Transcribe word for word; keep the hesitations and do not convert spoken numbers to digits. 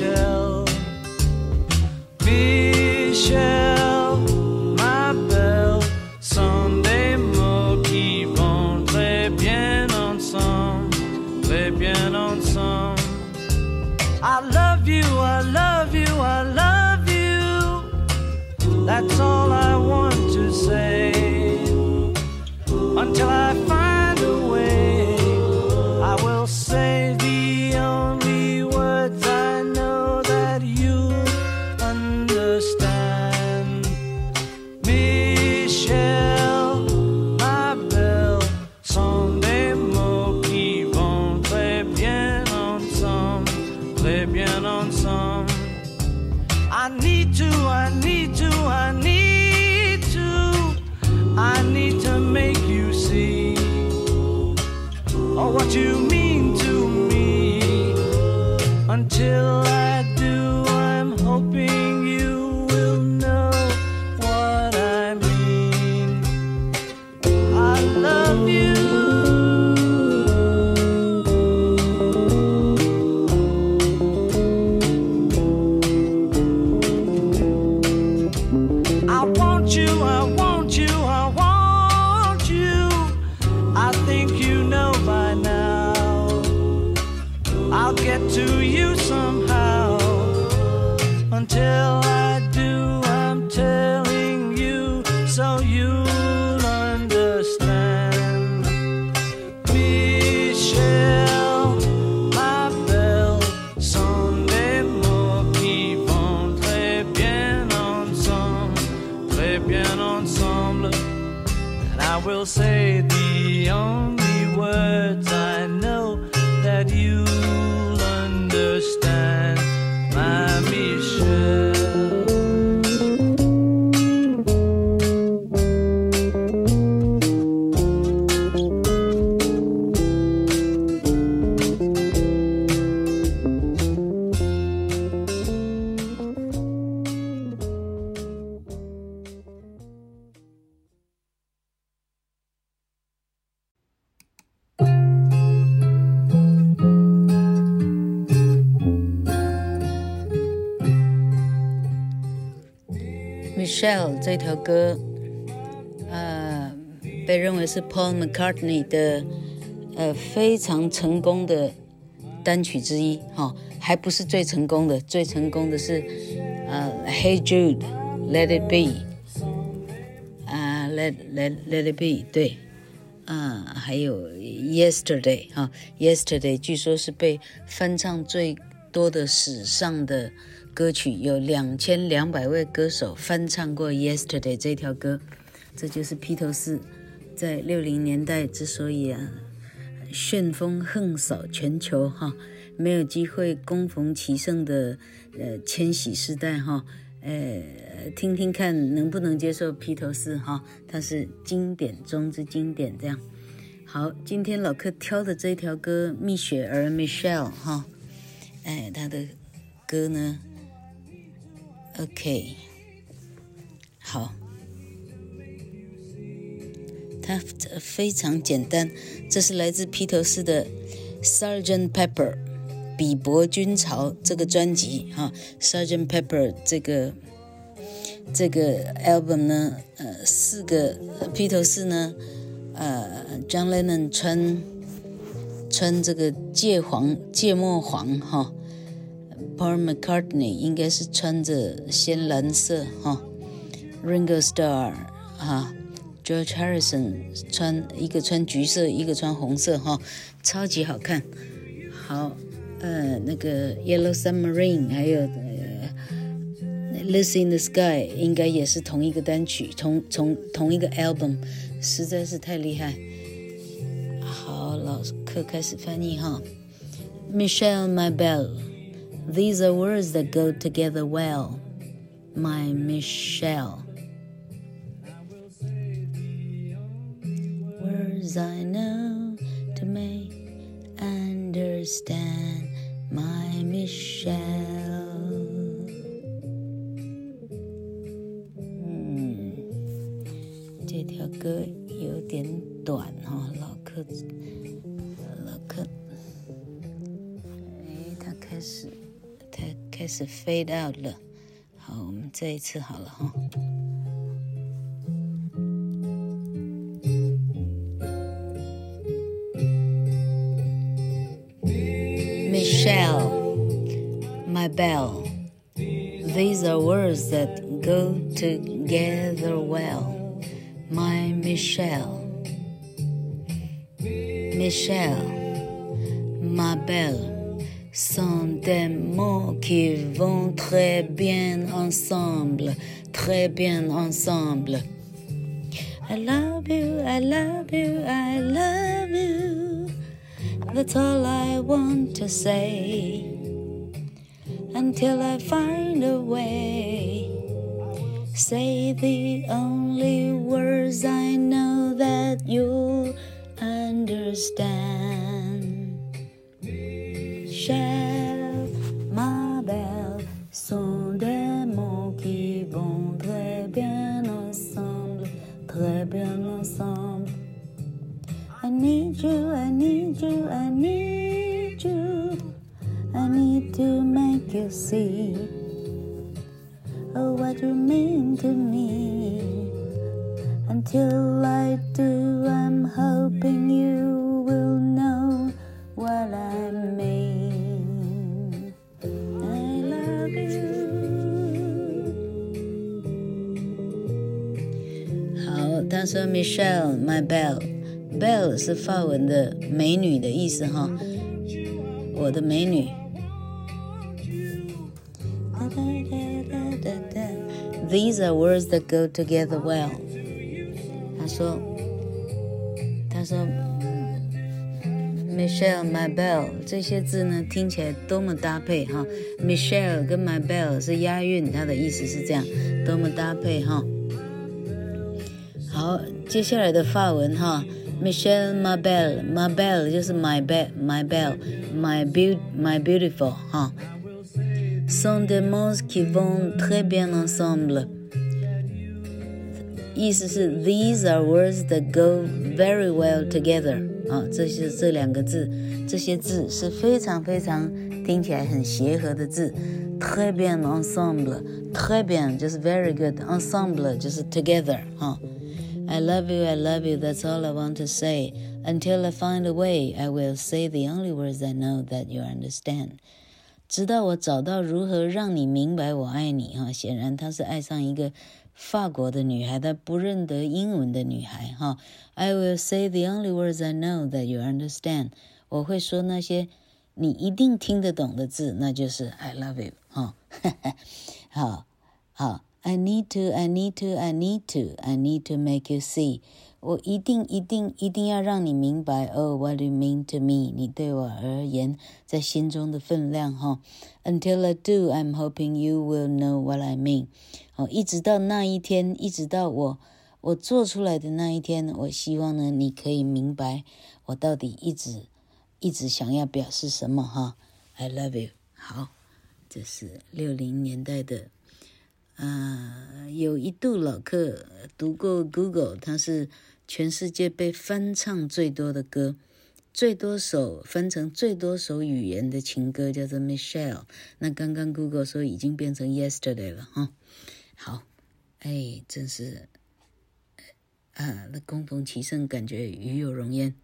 Michelle, Michelle, ma belle, Sunday mots qui vont très bien ensemble, très bien ensemble. I love you, I love you, I love you. That's all I want to say. Until I find a way, I will say the only words I know that you understand. Michelle, ma belle, sont des mots qui vont très bien ensemble, très bien ensemble. I need to, I need to, I need to, I need to make you see, oh, what you mean to me. Until I do, I'm hoping you will know what I mean. I love you. I want you, I want you, I want you. I'll get to you somehow. Until I do, I'm telling you so you'll understand. Michelle, ma belle, sont des mots qui vont très bien ensemble, très bien ensemble. And I will say the only words I know that you understand, my Michelle. Michelle 这条歌，呃，被认为是 Paul McCartney 的呃非常成功的单曲之一，哦，还不是最成功的，最成功的是呃 Hey Jude, Let It Be， 啊、呃、Let Let Let It Be， 对，啊、呃，还有 Yesterday 哈、哦、，Yesterday 据说是被翻唱最多的史上的歌曲，有两千两百位歌手翻唱过 Yesterday 这条歌。这就是披头士在六零年代之所以啊旋风横扫全球哈，没有机会攻逢其胜的呃千禧世代哈，呃听听看能不能接受披头士哈，它是经典中之经典这样。好，今天老客挑的这条歌蜜雪儿 Michelle 哈，哎他的歌呢？OK， 好，它非常简单。这是来自披头士的 Sergeant Pepper 比伯军曹这个专辑哈、啊、Sergeant Pepper 这个这个 album 呢，呃，四个披头士呢，呃 ，John Lennon 穿穿这个芥黄芥末黄哈。啊Paul McCartney 应该是穿着鲜蓝色哈、哦、，Ringo Starr 啊 ，George Harrison 穿一个穿橘色，一个穿红色哈、哦，超级好看。好，呃，那个 Yellow Submarine 还有、呃、Lucy in the Sky 应该也是同一个单曲，同同同一个 album， 实在是太厉害。好，老客开始翻译哈、哦、，Michelle, my belle。These are words that go together well, my Michelle. Words I know to make understand, my Michelle. 嗯，这条歌有点短哦，老客，老客，哎，他开始。That 开始 fade out 了。好，我们这一次好了哈。Michelle, my belle, these are words that go together well. My Michelle, Michelle.Ma belle, sont des mots qui vont très bien ensemble, très bien ensemble. I love you, I love you, I love you. That's all I want to say. Until I find a way. Say the only words I know that you'll understand.Michelle, ma belle, sont des mots qui vont très bien ensemble, très bien ensemble. I need you, I need you, I need you. I need to make you see, oh, what you mean to me. Until I do, I'm hoping you will know what I mean.他说 Michelle, my belle, belle 是法文的美女的意思哈，我的美女。These are words that go together well. 他说，他说 Michelle, my belle 这些字呢听起来多么搭配哈。Michelle 跟 my belle 是押韵，它的意思是这样，多么搭配哈。好，接下来的法文哈 ，Michelle, ma belle, ma belle 就是 my belle, my belle, my beaut, my beautiful 哈。Sont des mots qui vont très bien ensemble， 意思是 These are words that go very well together 啊，这是这两个字，这些字是非常非常听起来很协和的字。Très bien ensemble, très bien 就是 very good, ensemble 就是 together 哈。I love you, I love you, that's all I want to say. Until I find a way, I will say the only words I know that you understand. 直到我找到如何让你明白我爱你哈，显然她是爱上一个法国的女孩，她不认得英文的女孩哈。I will say the only words I know that you understand. 我会说那些你一定听得懂的字，那就是 I love you 哈。好，好。I need to, I need to, I need to, I need to make you see. 我一定一定一定要让你明白 Oh, what you mean to me. 你对我而言在心中的分量哈。Until I do, I'm hoping you will know what I mean. 一直到那一天，一直到我我做出来的那一天，我希望呢你可以明白我到底一直一直想要表示什么哈。I love you. 好，这是六十年代的。呃，有一度老克读过 Google， 它是全世界被翻唱最多的歌，最多首翻成最多首语言的情歌叫做 Michelle。那刚刚 Google 说已经变成 Yesterday 了哈。好，哎，真是啊，那共同其盛，感觉与有荣焉。